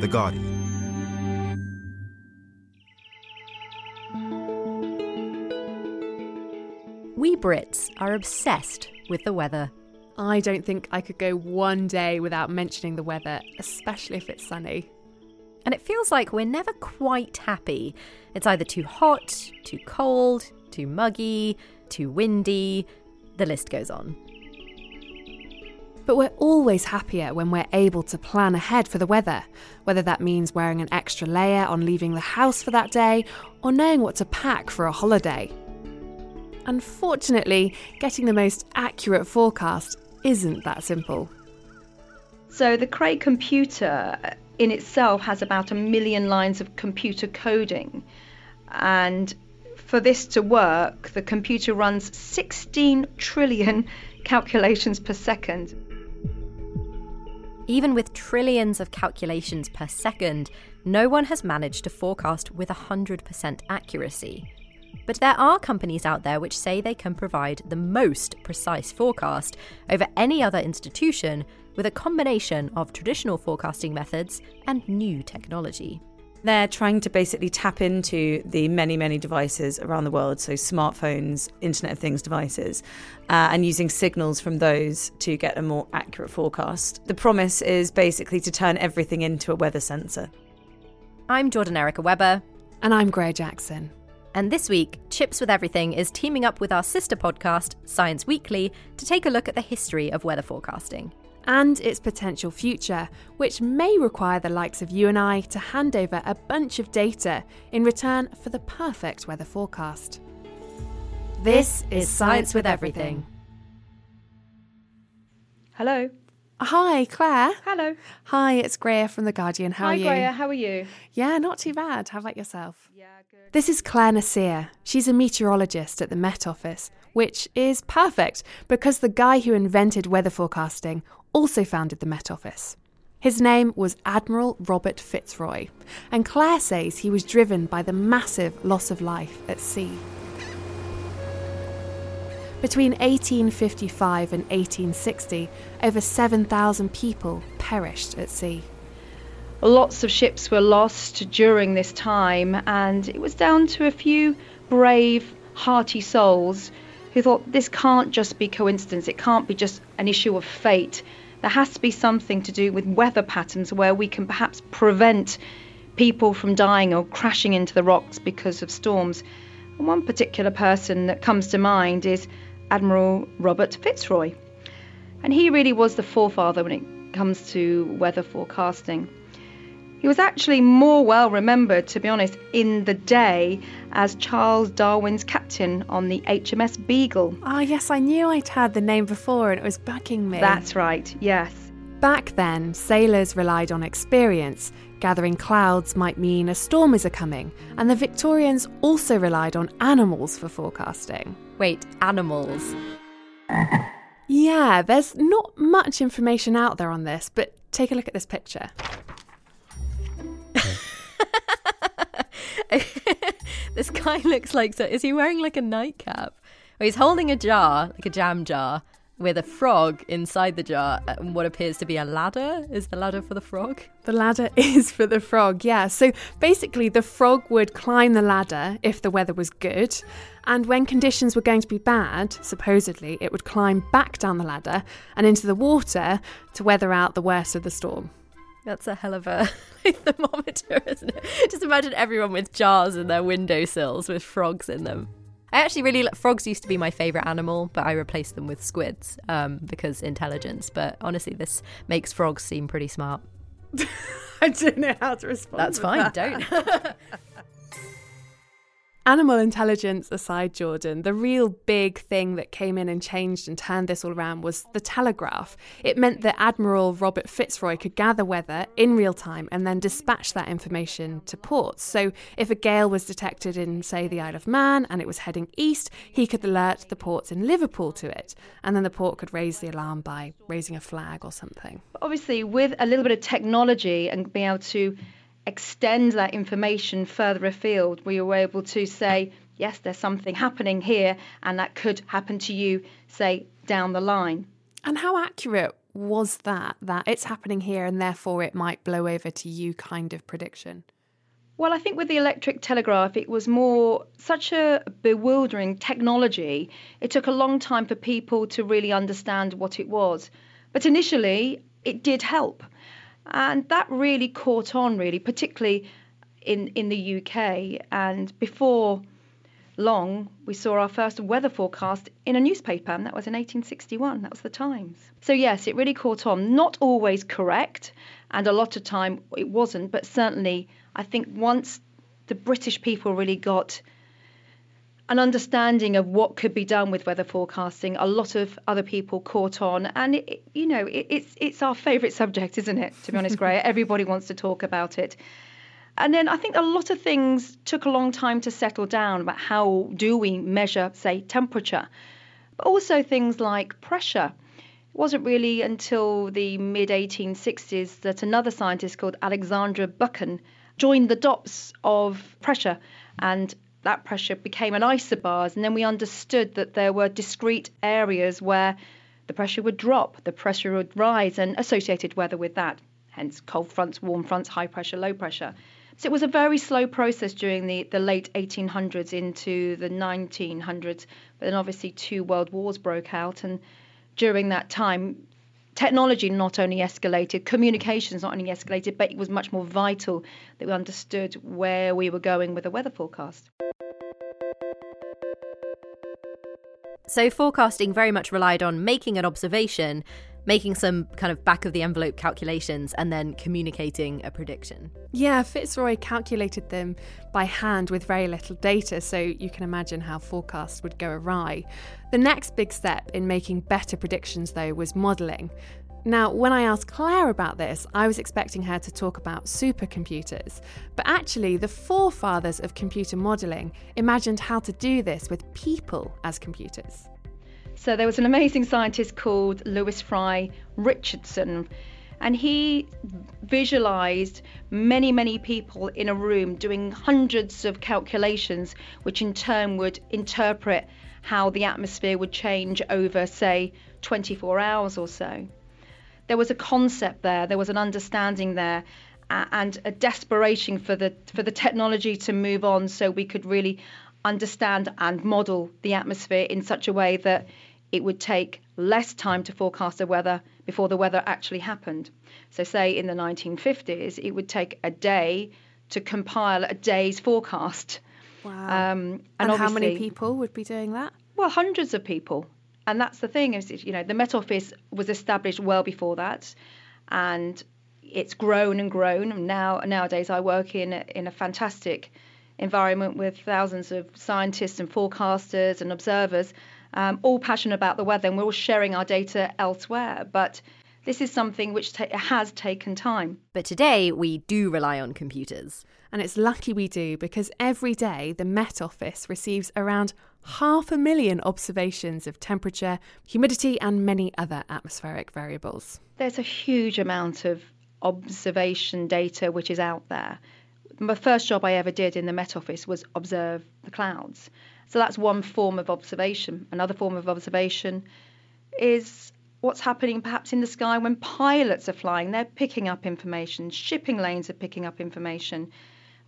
The Guardian. We Brits are obsessed with the weather. I don't think I could go one day without mentioning the weather, especially if it's sunny. And it feels like we're never quite happy. It's either too hot, too cold, too muggy, too windy. The list goes on. But we're always happier when we're able to plan ahead for the weather, whether that means wearing an extra layer on leaving the house for that day or knowing what to pack for a holiday. Unfortunately, getting the most accurate forecast isn't that simple. So the Cray computer in itself has about 1 million lines of computer coding. And for this to work, the computer runs 16 trillion calculations per second. Even with trillions of calculations per second, no one has managed to forecast with 100% accuracy. But there are companies out there which say they can provide the most precise forecast over any other institution with a combination of traditional forecasting methods and new technology. They're trying to basically tap into the many, many devices around the world, so smartphones, Internet of Things devices, and using signals from those to get a more accurate forecast. The promise is basically to turn everything into a weather sensor. I'm Jordan Erica Weber. And I'm Grae Jackson. And this week, Chips with Everything is teaming up with our sister podcast, Science Weekly, to take a look at the history of weather forecasting. And its potential future, which may require the likes of you and I to hand over a bunch of data in return for the perfect weather forecast. This is Science with Everything. Hello. Hi, Claire. Hello. Hi, it's Greya from The Guardian. How are you? Hi, Greya. How are you? Yeah, not too bad. How about yourself? Yeah, good. This is Claire Nasir. She's a meteorologist at the Met Office, which is perfect because the guy who invented weather forecasting also founded the Met Office. His name was Admiral Robert Fitzroy, and Claire says he was driven by the massive loss of life at sea. Between 1855 and 1860, over 7,000 people perished at sea. Lots of ships were lost during this time, and it was down to a few brave, hearty souls who thought this can't just be coincidence, it can't be just an issue of fate. There has to be something to do with weather patterns where we can perhaps prevent people from dying or crashing into the rocks because of storms. And one particular person that comes to mind is Admiral Robert Fitzroy, and he really was the forefather when it comes to weather forecasting. He was actually more well remembered, to be honest, in the day as Charles Darwin's captain on the HMS Beagle. Oh yes, I knew I'd heard the name before and it was bugging me. That's right, yes. Back then, sailors relied on experience. Gathering clouds might mean a storm is a-coming, and the Victorians also relied on animals for forecasting. Wait, animals? Yeah, there's not much information out there on this, but take a look at this picture. This guy looks like... Is he wearing like a nightcap? Well, he's holding a jar, like a jam jar, with a frog inside the jar and what appears to be a ladder. Is the ladder for the frog? The ladder is for the frog, yeah. So basically the frog would climb the ladder if the weather was good, and when conditions were going to be bad, supposedly, it would climb back down the ladder and into the water to weather out the worst of the storm. That's a hell of a thermometer, isn't it? Just imagine everyone with jars in their windowsills with frogs in them. I actually really like frogs. Used to be my favourite animal, but I replaced them with squids because intelligence. But honestly, this makes frogs seem pretty smart. I don't know how to respond. That's fine. Don't. Animal intelligence aside, Jordan, the real big thing that came in and changed and turned this all around was the telegraph. It meant that Admiral Robert Fitzroy could gather weather in real time and then dispatch that information to ports. So if a gale was detected in, say, the Isle of Man and it was heading east, he could alert the ports in Liverpool to it. And then the port could raise the alarm by raising a flag or something. Obviously, with a little bit of technology and being able to extend that information further afield, we were able to say, yes, there's something happening here and that could happen to you, say, down the line. And how accurate was that it's happening here and therefore it might blow over to you kind of prediction? Well, I think with the electric telegraph, it was more such a bewildering technology. It took a long time for people to really understand what it was. But initially, it did help. And that really caught on, really, particularly in the UK. And before long, we saw our first weather forecast in a newspaper, and that was in 1861. That was the Times. So, yes, it really caught on. Not always correct, and a lot of time it wasn't. But certainly, I think once the British people really got an understanding of what could be done with weather forecasting, a lot of other people caught on. And, it's our favourite subject, isn't it? To be honest, Greya, everybody wants to talk about it. And then I think a lot of things took a long time to settle down about how do we measure, say, temperature, but also things like pressure. It wasn't really until the mid-1860s that another scientist called Alexandra Buchan joined the dots of pressure, and that pressure became an isobars, and then we understood that there were discrete areas where the pressure would drop, the pressure would rise, and associated weather with that, hence cold fronts, warm fronts, high pressure, low pressure. So it was a very slow process during the late 1800s into the 1900s, but then obviously two world wars broke out, and during that time, technology not only escalated, communications not only escalated, but it was much more vital that we understood where we were going with the weather forecast. So forecasting very much relied on making an observation, making some kind of back-of-the-envelope calculations, and then communicating a prediction. Yeah, Fitzroy calculated them by hand with very little data, so you can imagine how forecasts would go awry. The next big step in making better predictions, though, was modelling. Now, when I asked Claire about this, I was expecting her to talk about supercomputers. But actually, the forefathers of computer modelling imagined how to do this with people as computers. So there was an amazing scientist called Lewis Fry Richardson, and he visualised many, many people in a room doing hundreds of calculations, which in turn would interpret how the atmosphere would change over, say, 24 hours or so. There was a concept there, there was an understanding there, and a desperation for the technology to move on so we could really understand and model the atmosphere in such a way that it would take less time to forecast the weather before the weather actually happened. So say in the 1950s, it would take a day to compile a day's forecast. Wow. And how many people would be doing that? Well, hundreds of people. And that's the thing is, the Met Office was established well before that, and it's grown and grown. And nowadays I work in a fantastic environment with thousands of scientists and forecasters and observers, all passionate about the weather, and we're all sharing our data elsewhere. But this is something which has taken time. But today we do rely on computers. And it's lucky we do, because every day the Met Office receives around 500,000 observations of temperature, humidity and many other atmospheric variables. There's a huge amount of observation data which is out there. My first job I ever did in the Met Office was observe the clouds. So that's one form of observation. Another form of observation is what's happening perhaps in the sky when pilots are flying. They're picking up information. Shipping lanes are picking up information.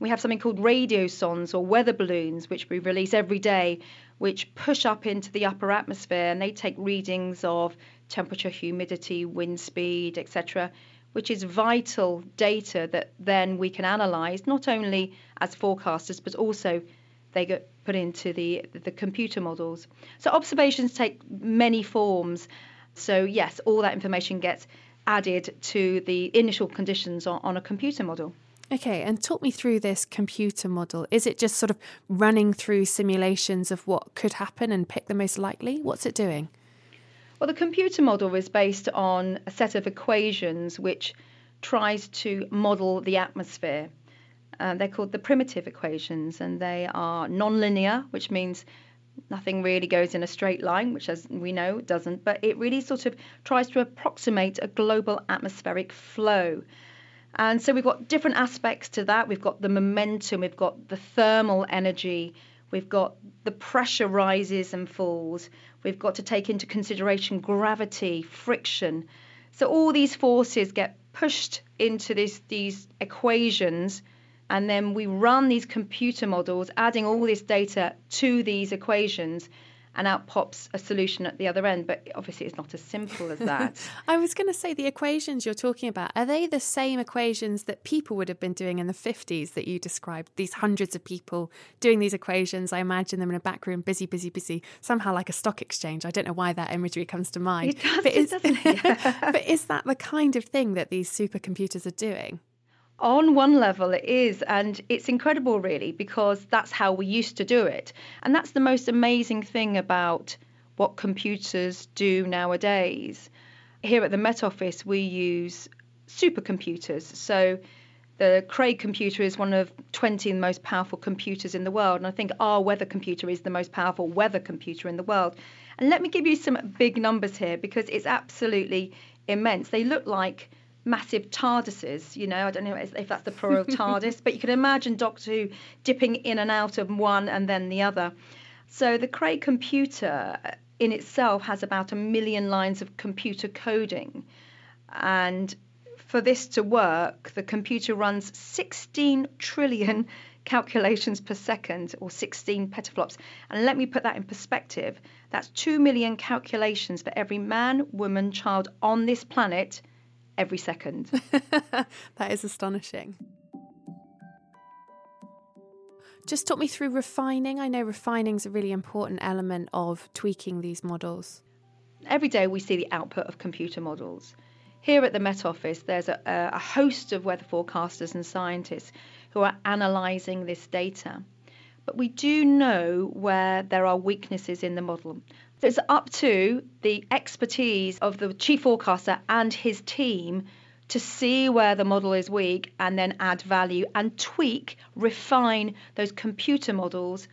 We have something called radiosondes or weather balloons, which we release every day, which push up into the upper atmosphere, and they take readings of temperature, humidity, wind speed, etc., which is vital data that then we can analyse, not only as forecasters, but also they get put into the computer models. So observations take many forms. So yes, all that information gets added to the initial conditions on a computer model. Okay, and talk me through this computer model. Is it just sort of running through simulations of what could happen and pick the most likely? What's it doing? Well, the computer model is based on a set of equations which tries to model the atmosphere. They're called the primitive equations, and they are nonlinear, which means nothing really goes in a straight line, which, as we know, doesn't, but it really sort of tries to approximate a global atmospheric flow. And so we've got different aspects to that. We've got the momentum, we've got the thermal energy, we've got the pressure rises and falls, we've got to take into consideration gravity, friction. So all these forces get pushed into these equations, and then we run these computer models, adding all this data to these equations, and out pops a solution at the other end. But obviously it's not as simple as that. I was going to say, the equations you're talking about, are they the same equations that people would have been doing in the 50s that you described? These hundreds of people doing these equations, I imagine them in a back room, busy, somehow like a stock exchange. I don't know why that imagery comes to mind. It does, doesn't it? Yeah. But is that the kind of thing that these supercomputers are doing? On one level it is, and it's incredible really, because that's how we used to do it. And that's the most amazing thing about what computers do nowadays. Here at the Met Office we use supercomputers. So the Craig computer is one of 20 most powerful computers in the world, and I think our weather computer is the most powerful weather computer in the world. And let me give you some big numbers here, because it's absolutely immense. They look like massive TARDISes, you know, I don't know if that's the plural TARDIS, but you can imagine Doctor Who dipping in and out of one and then the other. So the Craig computer in itself has about 1 million lines of computer coding. And for this to work, the computer runs 16 trillion calculations per second, or 16 petaflops. And let me put that in perspective. That's 2 million calculations for every man, woman, child on this planet every second. That is astonishing. Just talk me through refining. I know refining is a really important element of tweaking these models. Every day we see the output of computer models. Here at the Met Office, there's a host of weather forecasters and scientists who are analysing this data. But we do know where there are weaknesses in the model. So it's up to the expertise of the chief forecaster and his team to see where the model is weak and then add value and tweak, refine those computer models,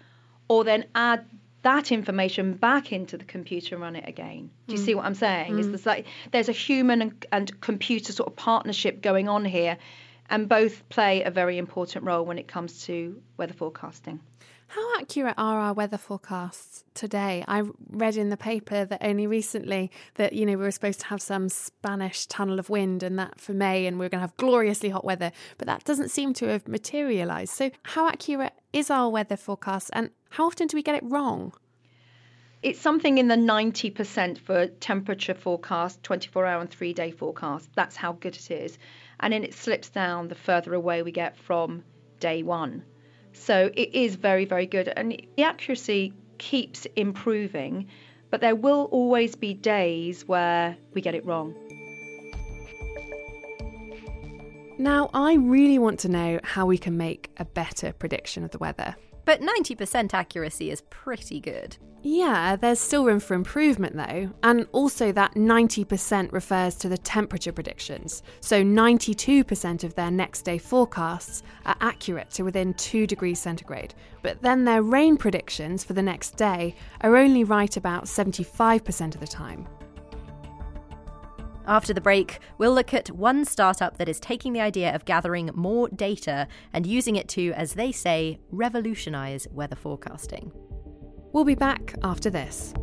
or then add that information back into the computer and run it again. Do you see what I'm saying? Mm. It's like there's a human and computer sort of partnership going on here, and both play a very important role when it comes to weather forecasting. How accurate are our weather forecasts today? I read in the paper that only recently that, you know, we were supposed to have some Spanish tunnel of wind and that for May, and we were going to have gloriously hot weather, but that doesn't seem to have materialised. So how accurate is our weather forecast, and how often do we get it wrong? It's something in the 90% for temperature forecast, 24-hour and 3-day forecast. That's how good it is. And then it slips down the further away we get from day one. So it is very, very good. And the accuracy keeps improving, but there will always be days where we get it wrong. Now, I really want to know how we can make a better prediction of the weather. But 90% accuracy is pretty good. Yeah, there's still room for improvement though. And also that 90% refers to the temperature predictions. So 92% of their next day forecasts are accurate to within 2 degrees centigrade. But then their rain predictions for the next day are only right about 75% of the time. After the break, we'll look at one startup that is taking the idea of gathering more data and using it to, as they say, revolutionise weather forecasting. We'll be back after this.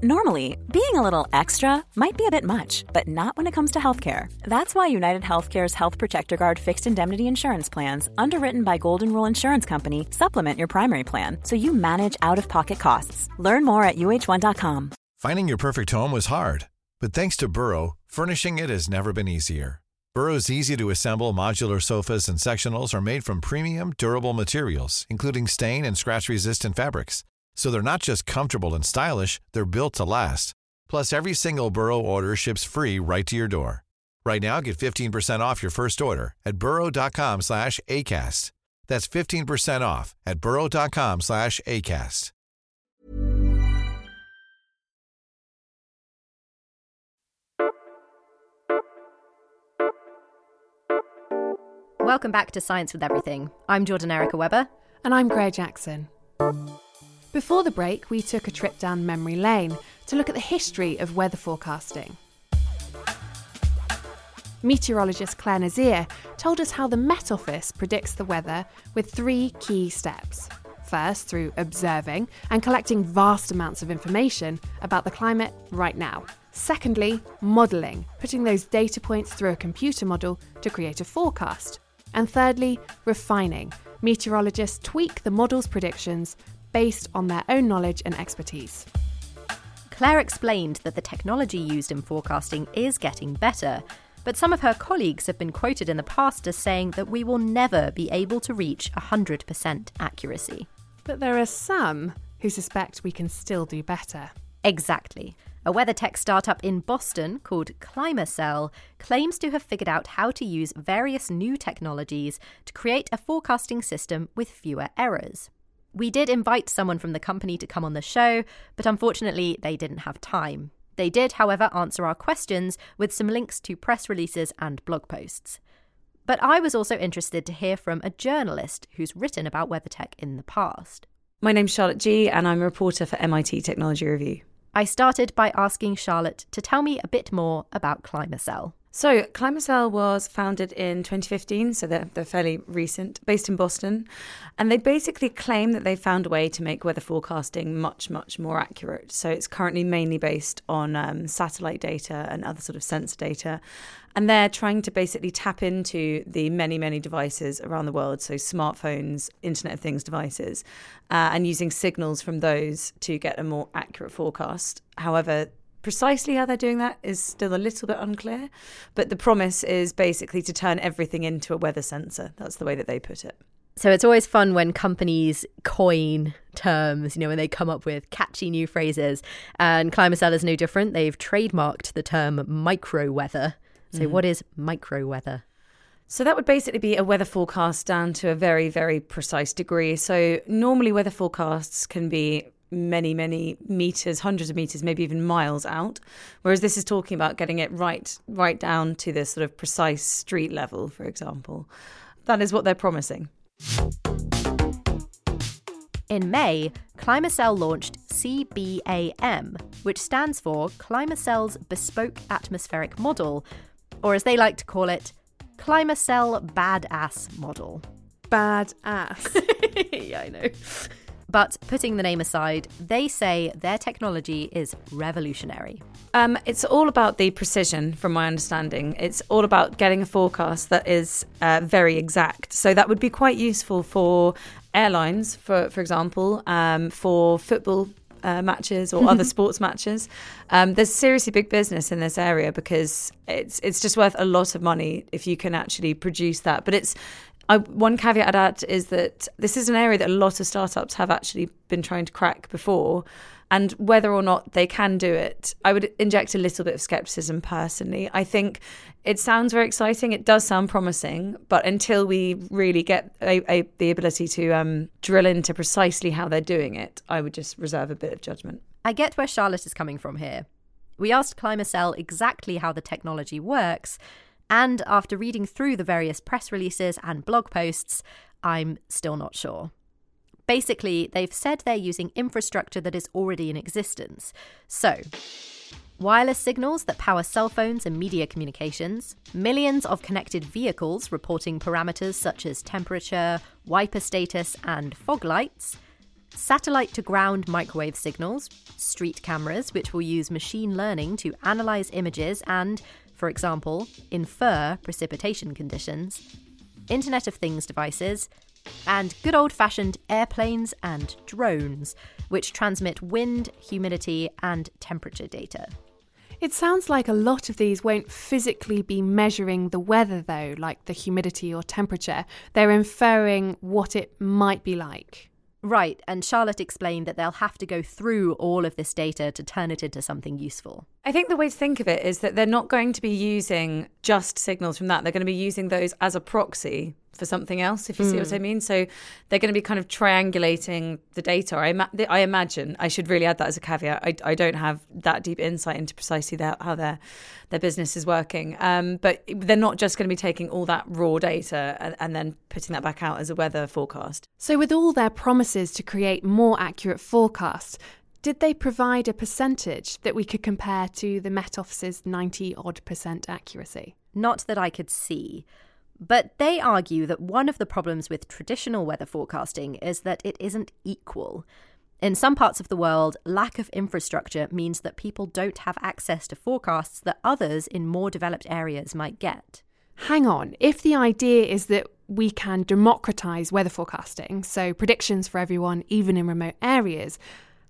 Normally, being a little extra might be a bit much, but not when it comes to healthcare. That's why United Healthcare's Health Protector Guard fixed indemnity insurance plans, underwritten by Golden Rule Insurance Company, supplement your primary plan so you manage out-of-pocket costs. Learn more at uh1.com. Finding your perfect home was hard, but thanks to Burrow, furnishing it has never been easier. Burrow's easy-to-assemble modular sofas and sectionals are made from premium, durable materials, including stain and scratch-resistant fabrics. So they're not just comfortable and stylish, they're built to last. Plus, every single Burrow order ships free right to your door. Right now, get 15% off your first order at burrow.com/ACAST. That's 15% off at burrow.com/ACAST. Welcome back to Science with Everything. I'm Jordan Erica Weber. And I'm Greer Jackson. Before the break, we took a trip down memory lane to look at the history of weather forecasting. Meteorologist Claire Nasir told us how the Met Office predicts the weather with three key steps. First, through observing and collecting vast amounts of information about the climate right now. Secondly, modelling, putting those data points through a computer model to create a forecast. And thirdly, refining. Meteorologists tweak the model's predictions based on their own knowledge and expertise. Claire explained that the technology used in forecasting is getting better, but some of her colleagues have been quoted in the past as saying that we will never be able to reach 100% accuracy. But there are some who suspect we can still do better. Exactly. A weather tech startup in Boston called ClimaCell claims to have figured out how to use various new technologies to create a forecasting system with fewer errors. We did invite someone from the company to come on the show, but unfortunately they didn't have time. They did, however, answer our questions with some links to press releases and blog posts. But I was also interested to hear from a journalist who's written about weather tech in the past. My name's Charlotte Jee and I'm a reporter for MIT Technology Review. I started by asking Charlotte to tell me a bit more about ClimaCell. So ClimaCell was founded in 2015, so they're fairly recent, based in Boston. And they basically claim that they found a way to make weather forecasting much, much more accurate. So it's currently mainly based on satellite data and other sort of sensor data. And they're trying to basically tap into the many, many devices around the world, so smartphones, Internet of Things devices, and using signals from those to get a more accurate forecast. However, precisely how they're doing that is still a little bit unclear, but the promise is basically to turn everything into a weather sensor. That's the way that they put it. So it's always fun when companies coin terms, you know, when they come up with catchy new phrases. And ClimaCell is no different. They've trademarked the term microweather. So What is microweather? So that would basically be a weather forecast down to a very, very precise degree. So normally weather forecasts can be many meters, hundreds of meters, maybe even miles out, whereas this is talking about getting it right down to this sort of precise street level, for example. That is what they're promising. In May, ClimaCell launched CBAM, which stands for ClimaCell's Bespoke Atmospheric Model, or as they like to call it, ClimaCell Badass Model. Badass. Yeah, I know. But putting the name aside, they say their technology is revolutionary. It's all about the precision, from my understanding. It's all about getting a forecast that is very exact. So that would be quite useful for airlines, for example, for football matches or other sports matches. There's seriously big business in this area because it's just worth a lot of money if you can actually produce that. But one caveat I'd add is that this is an area that a lot of startups have actually been trying to crack before, and whether or not they can do it, I would inject a little bit of skepticism personally. I think it sounds very exciting, it does sound promising, but until we really get the ability to drill into precisely how they're doing it, I would just reserve a bit of judgment. I get where Charlotte is coming from here. We asked ClimaCell exactly how the technology works, and after reading through the various press releases and blog posts, I'm still not sure. Basically, they've said they're using infrastructure that is already in existence. So, wireless signals that power cell phones and media communications, millions of connected vehicles reporting parameters such as temperature, wiper status, and fog lights, satellite-to-ground microwave signals, street cameras, which will use machine learning to analyse images and, for example, infer precipitation conditions, Internet of Things devices, and good old-fashioned airplanes and drones, which transmit wind, humidity, and temperature data. It sounds like a lot of these won't physically be measuring the weather, though, like the humidity or temperature. They're inferring what it might be like. Right, and Charlotte explained that they'll have to go through all of this data to turn it into something useful. I think the way to think of it is that they're not going to be using just signals from that. They're going to be using those as a proxy for something else, if you see what I mean. So they're going to be kind of triangulating the data. I imagine, I should really add that as a caveat. I don't have that deep insight into precisely how their business is working. But they're not just going to be taking all that raw data and then putting that back out as a weather forecast. So with all their promises to create more accurate forecasts, did they provide a percentage that we could compare to the Met Office's 90-odd% accuracy? Not that I could see. But they argue that one of the problems with traditional weather forecasting is that it isn't equal. In some parts of the world, lack of infrastructure means that people don't have access to forecasts that others in more developed areas might get. Hang on, if the idea is that we can democratise weather forecasting, so predictions for everyone, even in remote areas,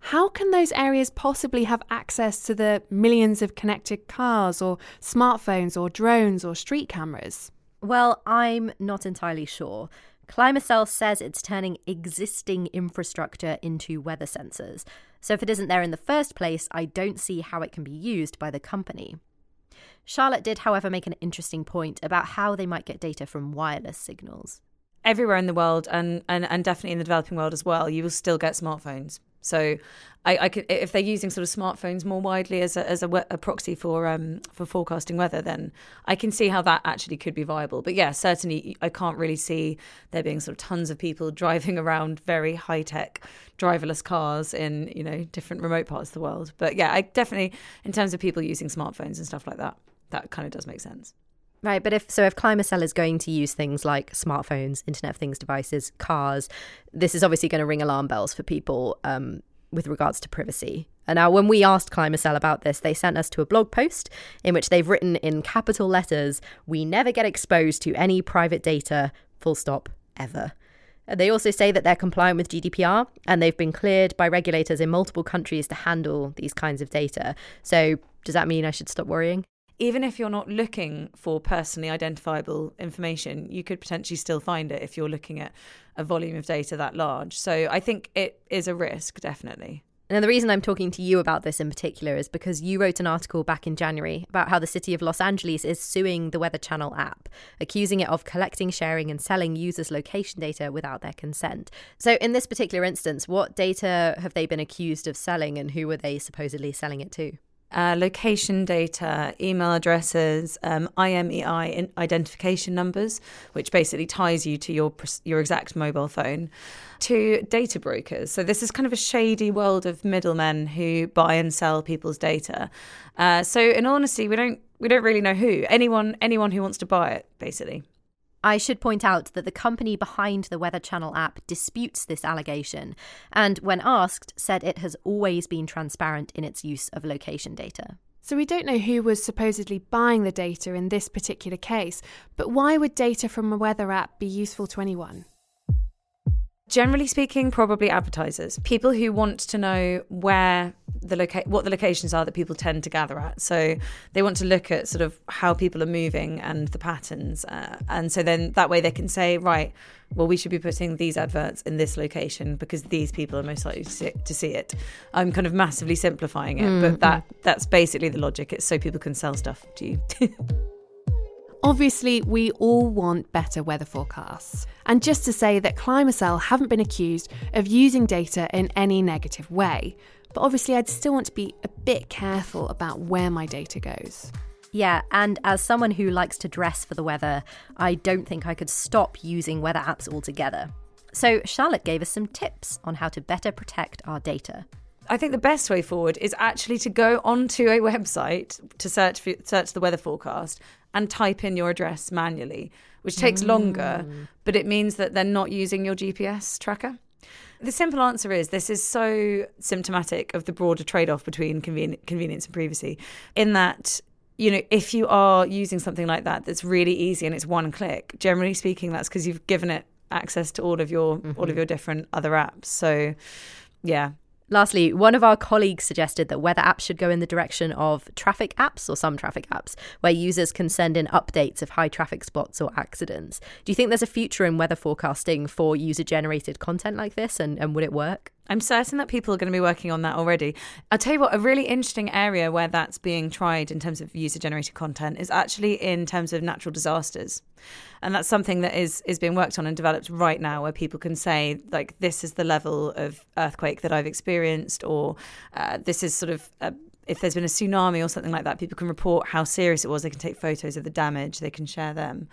how can those areas possibly have access to the millions of connected cars or smartphones or drones or street cameras? Well, I'm not entirely sure. ClimaCell says it's turning existing infrastructure into weather sensors. So if it isn't there in the first place, I don't see how it can be used by the company. Charlotte did, however, make an interesting point about how they might get data from wireless signals. Everywhere in the world and definitely in the developing world as well, you will still get smartphones. So I could, if they're using sort of smartphones more widely as a proxy for forecasting weather, then I can see how that actually could be viable. But yeah, certainly I can't really see there being sort of tons of people driving around very high-tech driverless cars in, you know, different remote parts of the world. But yeah, I definitely, in terms of people using smartphones and stuff like that, that kind of does make sense. Right, but if ClimaCell is going to use things like smartphones, Internet of Things devices, cars, this is obviously going to ring alarm bells for people with regards to privacy. And now when we asked ClimaCell about this, they sent us to a blog post in which they've written in capital letters, "We never get exposed to any private data, full stop, ever." They also say that they're compliant with GDPR and they've been cleared by regulators in multiple countries to handle these kinds of data. So does that mean I should stop worrying? Even if you're not looking for personally identifiable information, you could potentially still find it if you're looking at a volume of data that large. So I think it is a risk, definitely. Now, the reason I'm talking to you about this in particular is because you wrote an article back in January about how the city of Los Angeles is suing the Weather Channel app, accusing it of collecting, sharing and selling users' location data without their consent. So in this particular instance, what data have they been accused of selling and who were they supposedly selling it to? Location data, email addresses, IMEI identification numbers, which basically ties you to your exact mobile phone, to data brokers. So this is kind of a shady world of middlemen who buy and sell people's data. So in honesty, we don't really know who. Anyone who wants to buy it, basically. I should point out that the company behind the Weather Channel app disputes this allegation and, when asked, said it has always been transparent in its use of location data. So we don't know who was supposedly buying the data in this particular case, but why would data from a weather app be useful to anyone? Generally speaking, probably advertisers, people who want to know where what the locations are that people tend to gather at. So they want to look at sort of how people are moving and the patterns. And so then that way they can say, right, well, we should be putting these adverts in this location because these people are most likely to see it. I'm kind of massively simplifying it, but that's basically the logic. It's so people can sell stuff to you. Obviously, we all want better weather forecasts. And just to say that ClimaCell haven't been accused of using data in any negative way. But obviously, I'd still want to be a bit careful about where my data goes. Yeah, and as someone who likes to dress for the weather, I don't think I could stop using weather apps altogether. So Charlotte gave us some tips on how to better protect our data. I think the best way forward is actually to go onto a website to search the weather forecast and type in your address manually, which takes longer, but it means that they're not using your GPS tracker. The simple answer is this is so symptomatic of the broader trade-off between convenience and privacy, in that, you know, if you are using something like that that's really easy and it's one click, generally speaking, that's because you've given it access to all of your different other apps. So, yeah. Lastly, one of our colleagues suggested that weather apps should go in the direction of traffic apps, or some traffic apps, where users can send in updates of high traffic spots or accidents. Do you think there's a future in weather forecasting for user-generated content like this, and would it work? I'm certain that people are going to be working on that already. I'll tell you what, a really interesting area where that's being tried in terms of user-generated content is actually in terms of natural disasters. And that's something that is being worked on and developed right now, where people can say, like, this is the level of earthquake that I've experienced, or this is sort of, if there's been a tsunami or something like that, people can report how serious it was. They can take photos of the damage. They can share them.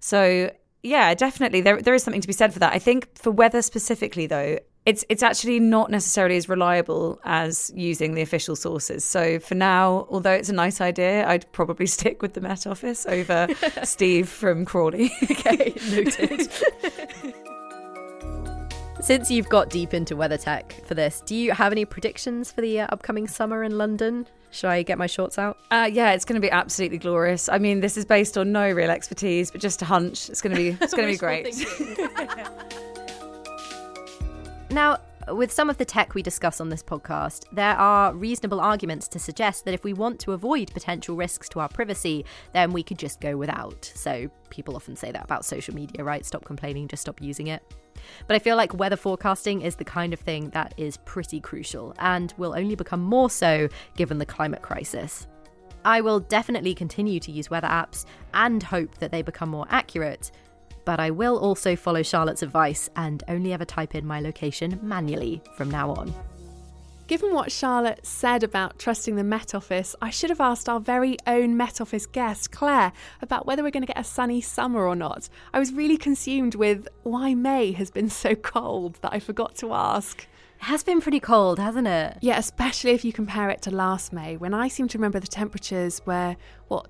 So, yeah, definitely, there is something to be said for that. I think for weather specifically, though, it's actually not necessarily as reliable as using the official sources. So for now, although it's a nice idea, I'd probably stick with the Met Office over Steve from Crawley. Okay, noted. Since you've got deep into weather tech for this, do you have any predictions for the upcoming summer in London? Should I get my shorts out? Yeah, it's going to be absolutely glorious. I mean, this is based on no real expertise, but just a hunch. It's going to be great. Now, with some of the tech we discuss on this podcast, there are reasonable arguments to suggest that if we want to avoid potential risks to our privacy, then we could just go without. So people often say that about social media, right? Stop complaining, just stop using it. But I feel like weather forecasting is the kind of thing that is pretty crucial and will only become more so given the climate crisis. I will definitely continue to use weather apps and hope that they become more accurate, but I will also follow Charlotte's advice and only ever type in my location manually from now on. Given what Charlotte said about trusting the Met Office, I should have asked our very own Met Office guest, Claire, about whether we're going to get a sunny summer or not. I was really consumed with why May has been so cold that I forgot to ask. It has been pretty cold, hasn't it? Yeah, especially if you compare it to last May, when I seem to remember the temperatures were,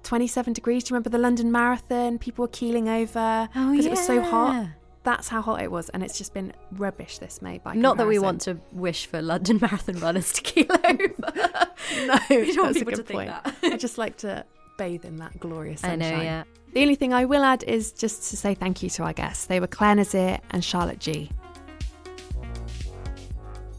27 degrees? Do you remember the London Marathon? People were keeling over because it was so hot. That's how hot it was, and it's just been rubbish this May by comparison. Not that we want to wish for London Marathon runners to keel over. No, you don't want people to think that. I just like to bathe in that glorious sunshine. I know, yeah. The only thing I will add is just to say thank you to our guests. They were Claire Nasir and Charlotte Jee.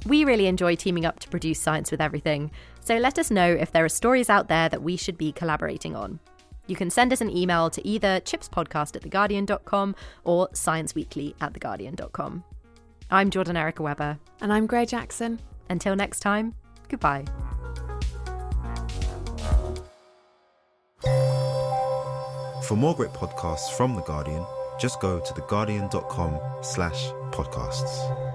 We really enjoy teaming up to produce Science with Everything, so let us know if there are stories out there that we should be collaborating on. You can send us an email to either chipspodcast@theguardian.com or scienceweekly@theguardian.com. I'm Jordan Erica Weber. And I'm Gray Jackson. Until next time, goodbye. For more great podcasts from The Guardian, just go to theguardian.com/podcasts.